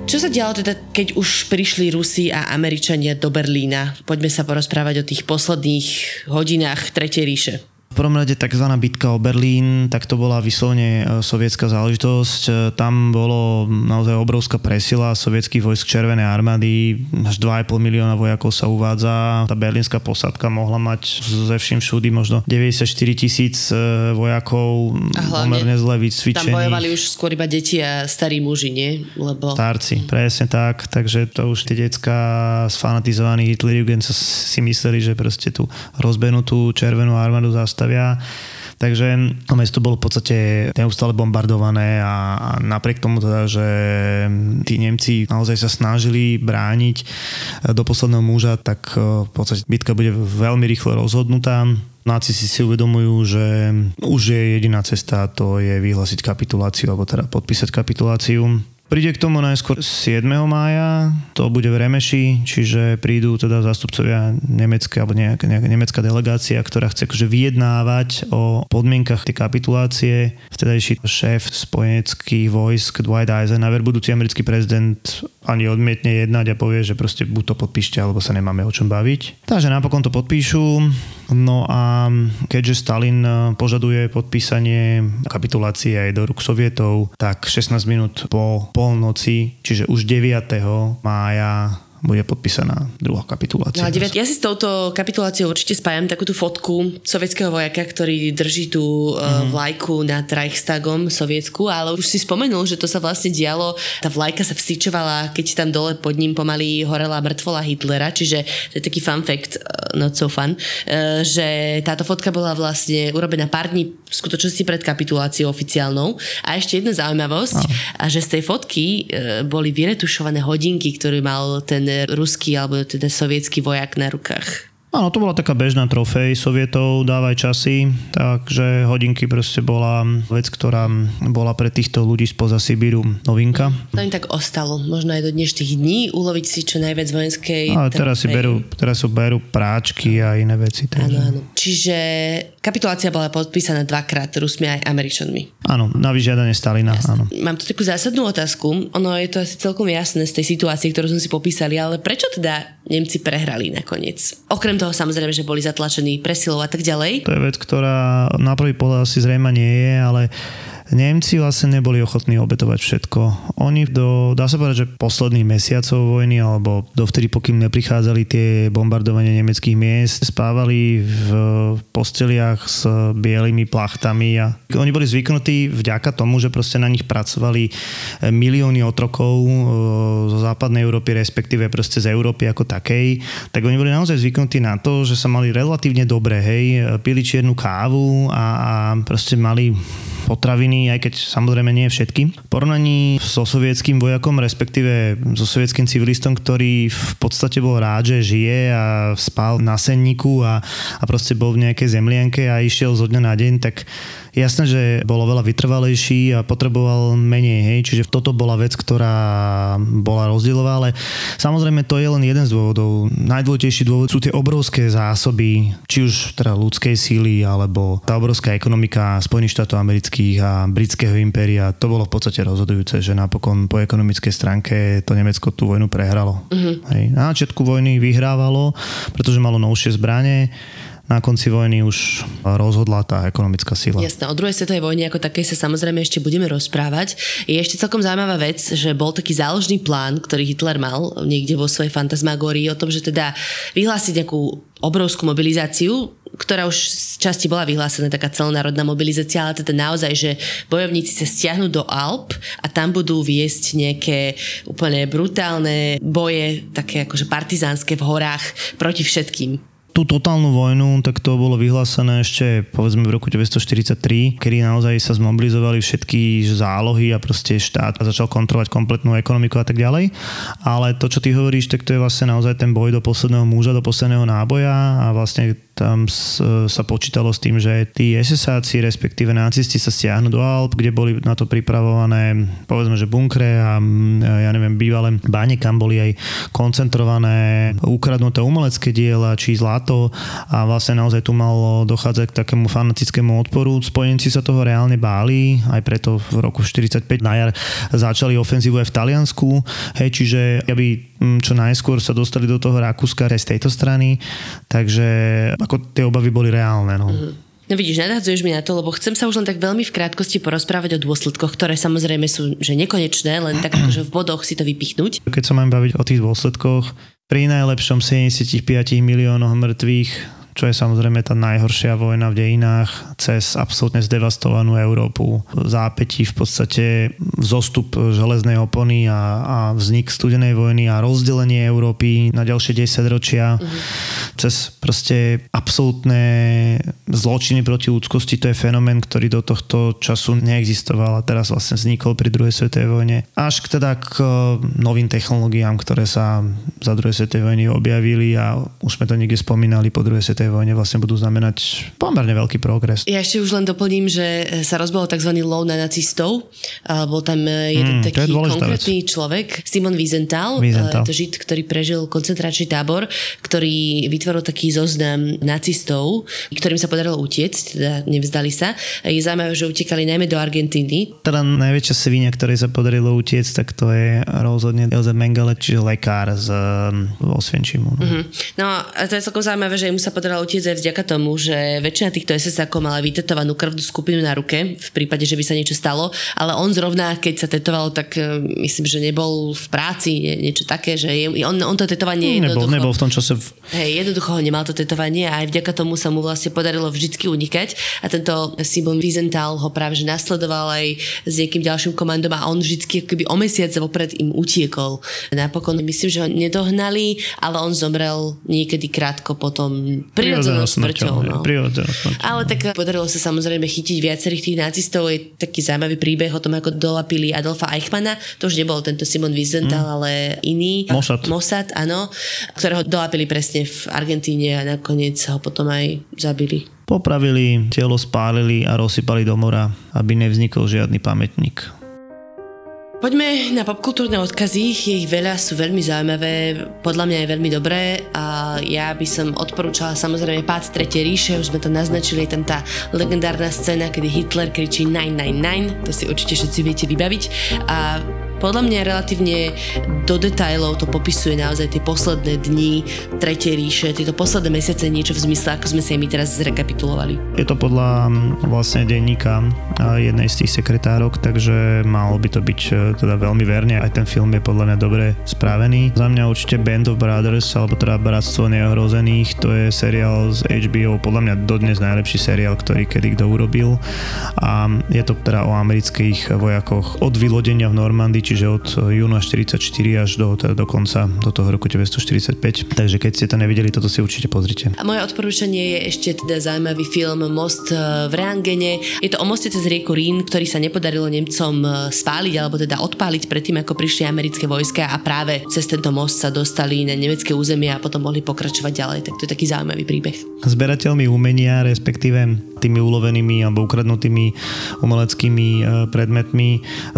Čo sa dialo teda, keď už prišli Rusi a Američania do Berlína? Poďme sa porozprávať o tých posledných hodinách Tretej ríše. V prvom rade tzv. Bitka o Berlín, tak to bola vyslovene sovietská záležitosť. Tam bolo naozaj obrovská presila sovietských vojsk Červenej armády. Až 2,5 milióna vojakov sa uvádza. Tá berlínska posádka mohla mať ze vším všudy možno 94 000 vojakov. A hlavne pomerne zle vycvičených. Tam bojovali už skôr iba deti a starí muži, nie? Lebo... Starci, presne tak. Takže to už tie decká sfanatizovaní hitleriugenci si mysleli, že proste tú rozbenutú Červenú armádu zastaví. Takže to mesto bolo v podstate neustále bombardované a napriek tomu teda, že tí Nemci naozaj sa snažili brániť do posledného muža, tak v podstate bitka bude veľmi rýchlo rozhodnutá. Nácisti si uvedomujú, že už je jediná cesta, to je vyhlásiť kapituláciu alebo teda podpísať kapituláciu. Príde k tomu najskôr 7. mája, to bude v Remeši, čiže prídu teda zástupcovia nemecké, alebo nejaká nemecká delegácia, ktorá chce akože vyjednávať o podmienkach tej kapitulácie. Vtedajší šéf spojeneckých vojsk Dwight Eisenhower, budúci americký prezident, ani odmietne jednať a povie, že proste buď to podpíšte, alebo sa nemáme o čom baviť. Takže napokon to podpíšu. No a keďže Stalin požaduje podpísanie kapitulácie aj do rúk sovietov, tak 16 minút po polnoci, čiže už 9. mája bude podpísaná druhá kapitulácia. No a ja si s touto kapituláciou určite spájam takú tú fotku sovietského vojaka, ktorý drží tú vlajku nad Reichstagom sovietsku, ale už si spomenul, že to sa vlastne dialo, tá vlajka sa vstýčovala, keď tam dole pod ním pomaly horela mŕtvola Hitlera, čiže to je taký fun fact, not so fun, že táto fotka bola vlastne urobená pár dní v skutočnosti pred kapituláciou oficiálnou. A ešte jedna zaujímavosť, a že z tej fotky boli vyretušované hodinky, ktoré mal ten ruský alebo teda sovietský vojak na rukách. Áno, to bola taká bežná trofej sovietov, dávaj časy, takže hodinky proste bola vec, ktorá bola pre týchto ľudí spoza Sibíru novinka. To im tak ostalo, možno aj do dnešných dní, uloviť si čo najviac vojenskej trofej. Teraz berú práčky a iné veci. Takže. Áno. Čiže kapitulácia bola podpísaná 2-krát Rusmi aj Američanmi. Áno, na vyžiadanie Stalina. Áno. Mám tu takú zásadnú otázku, ono je to asi celkom jasné z tej situácie, ktorú som si popísali, ale prečo teda Nemci prehrali nakoniec? Okrem toho samozrejme, že boli zatlačení presilou a tak ďalej. To je vec, ktorá na prvý pohľad asi zrejma nie je, ale Nemci vlastne neboli ochotní obetovať všetko. Oni do, dá sa povedať, že posledných mesiacov vojny, alebo dovtedy, pokým neprichádzali tie bombardovanie nemeckých miest, spávali v posteliach s bielými plachtami a oni boli zvyknutí vďaka tomu, že proste na nich pracovali milióny otrokov zo západnej Európy, respektíve proste z Európy ako takej, tak oni boli naozaj zvyknutí na to, že sa mali relatívne dobre, hej, pili čiernu kávu a proste mali potraviny, aj keď samozrejme nie všetky. V porovnaní so sovietským vojakom, respektíve so sovietským civilistom, ktorý v podstate bol rád, že žije a spal na senníku a proste bol v nejakej zemlianke a išiel zo dňa na deň, tak jasné, že bol oveľa vytrvalejší a potreboval menej, hej. Čiže toto bola vec, ktorá bola rozdielová, ale samozrejme to je len jeden z dôvodov. Najdôležitejší dôvod sú tie obrovské zásoby, či už teda ľudskej síly, alebo tá obrovská ekonomika Spojených štátov amerických a britského impéria. To bolo v podstate rozhodujúce, že napokon po ekonomickej stránke to Nemecko tú vojnu prehralo. Hej. Na začiatku vojny vyhrávalo, pretože malo novšie zbrane, na konci vojny už rozhodla tá ekonomická sila. Jasné, o druhej svetovej vojne ako takej sa samozrejme ešte budeme rozprávať. Je ešte celkom zaujímavá vec, že bol taký záložný plán, ktorý Hitler mal niekde vo svojej fantasmagórii o tom, že teda vyhlásiť nejakú obrovskú mobilizáciu, ktorá už z časti bola vyhlásená, taká celonárodná mobilizácia, ale teda naozaj, že bojovníci sa stiahnu do Alp a tam budú viesť nejaké úplne brutálne boje, také akože partizánske v horách proti všetkým. Tú totálnu vojnu, tak to bolo vyhlásené ešte povedzme v roku 1943, kedy naozaj sa zmobilizovali všetky zálohy a proste štát začal kontrolovať kompletnú ekonomiku a tak ďalej. Ale to, čo ty hovoríš, tak to je vlastne naozaj ten boj do posledného muža, do posledného náboja a vlastne tam sa počítalo s tým, že tí SS-áci, respektíve nacisti sa stiahnu do Alp, kde boli na to pripravované povedzme, že bunkre a ja neviem, bývalé báne, kam boli aj koncentrované ukradnuté umelecké diela, či zlá a vlastne naozaj tu malo dochádzať k takému fanatickému odporu. Spojenci sa toho reálne báli, aj preto v roku 1945 na jar začali ofenzívu aj v Taliansku, hej, čiže aby čo najskôr sa dostali do toho Rakúska aj z tejto strany, takže ako tie obavy boli reálne, no. No vidíš, nadhadzuješ mi na to, lebo chcem sa už len tak veľmi v krátkosti porozprávať o dôsledkoch, ktoré samozrejme sú že nekonečné, len tak, že v bodoch si to vypichnúť. Keď sa mám baviť o tých dôsledkoch, pri najlepšom 75 miliónoch mŕtvych, čo je samozrejme tá najhoršia vojna v dejinách, cez absolútne zdevastovanú Európu. Zápätí v podstate zostup železnej opony a vznik studenej vojny a rozdelenie Európy na ďalšie 10 ročia, cez proste absolútne zločiny proti ľudskosti. To je fenomén, ktorý do tohto času neexistoval a teraz vlastne vznikol pri druhej svetovej vojne. Až k teda k novým technológiám, ktoré sa za druhej svetovej vojny objavili a už sme to niekde spomínali, po druhej svetovej vojne vlastne budú znamenať pomerne veľký progres. Ja ešte už len doplním, že sa rozbehol tzv. Lov na nacistov. Bol tam jeden taký konkrétny človek, Simon Wiesenthal, Žid, ktorý prežil koncentračný tábor, ktorý vytvoril taký zoznam nacistov, ktorým sa podarilo utiecť, teda nevzdali sa. Je zaujímavé, že utekali najmä do Argentíny. Teda najväčšia svinia, ktorej sa podarilo utiecť, tak to je rozhodne Josef Mengele, čiže lekár z Osvienčimu. No. No a to je celkom zaujímavé, že mu sa podarilo utiecť aj vďaka tomu, že väčšina týchto SS-ákov mala vytetovanú krvnú skupinu na ruke v prípade, že by sa niečo stalo, ale on zrovna, keď sa tetoval, tak myslím, že nebol v práci, niečo také, že on to tetovanie nebol v tom čase. Hej, jednoducho nemal to tetovanie a aj vďaka tomu sa mu vlastne podarilo vždycky unikať a tento Simon Wiesenthal ho práve že nasledoval aj s nejakým ďalším komandom a on vždycky akoby o mesiac vopred im utiekol. Napokon myslím, že ho nedohnali, ale on zomrel niekedy krátko potom prirodzenou smrťou. No. Ale tak podarilo sa samozrejme chytiť viacerých tých nacistov. Je taký zaujímavý príbeh o tom, ako dolapili Adolfa Eichmanna. To už nebol tento Simon Wiesenthal, ale iný. Mossad, áno, ktorého dolapili presne v Argentíne a nakoniec ho potom aj zabili. Popravili, telo spálili a rozsypali do mora, aby nevznikol žiadny pamätník. Poďme na popkultúrne odkazy, je ich veľa, sú veľmi zaujímavé, podľa mňa je veľmi dobré a ja by som odporúčala samozrejme pád Tretej ríše, už sme to naznačili, je tam tá legendárna scéna, kedy Hitler kričí 999, to si určite všetci viete vybaviť a podľa mňa relatívne do detailov to popisuje naozaj tie posledné dni Tretej ríše, tieto posledné mesiace, niečo v zmysle, ako sme sa my teraz zrekapitulovali. Je to podľa vlastne denníka jednej z tých sekretárok, takže malo by to byť teda veľmi verne. Aj ten film je podľa mňa dobre spravený. Za mňa určite Band of Brothers, alebo teda Bratstvo neohrozených, to je seriál z HBO, podľa mňa dodnes najlepší seriál, ktorý kedy kto urobil. A je to teda o amerických vojakoch od vylodenia v Normandii, čiže od júna 1944 až do konca, do toho roku 1945. Takže keď ste to nevideli, toto si určite pozrite. A moje odporúčanie je ešte teda zaujímavý film Most v Reangene. Je to o moste cez rieku Rín, ktorý sa nepodarilo Nemcom spáliť, alebo teda odpáliť predtým, ako prišli americké vojska a práve cez tento most sa dostali na nemecké územie a potom mohli pokračovať ďalej. Tak to je taký zaujímavý príbeh. Zberateľmi umenia, respektíve tými ulovenými alebo ukradnutými umeleckými predmetmi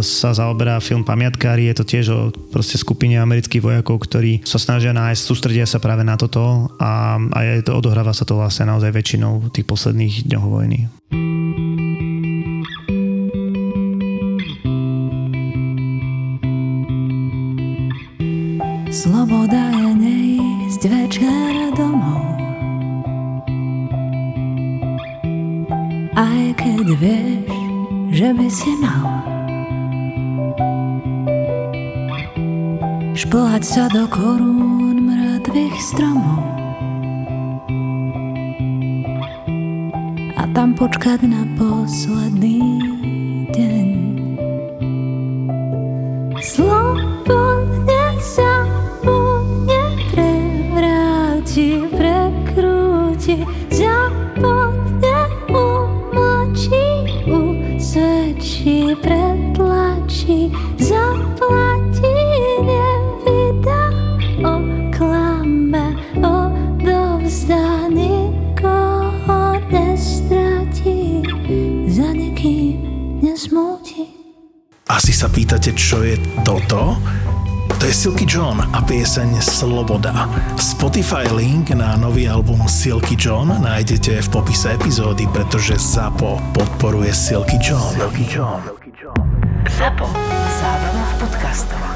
sa zaoberá film Pamiatkári, je to tiež o proste skupine amerických vojakov, ktorí sa snažia nájsť, sústredia sa práve na toto a je to, odohráva sa to vlastne naozaj väčšinou tých posledných dňoch vojny. Sloboda je nejsť večer domov, keď vieš, že by si mal šplhať sa do korún mŕtvych stromov a tam počkať na posledný deň. Slobodne sa mu neprevráti, prekrúti, zapodne, umlčí, usvedčí, pretlačí, zaplatí, nevydá, oklame, odovzdá, nikoho nestratí, za nikým nesmúti. Asi sa pýtate, čo je toto? To je Silky John a pieseň Sloboda. Spotify link na nový album Silky John nájdete v popise epizódy, pretože ZAPO podporuje Silky John. Silky John. ZAPO. Zábrná v podcastovách.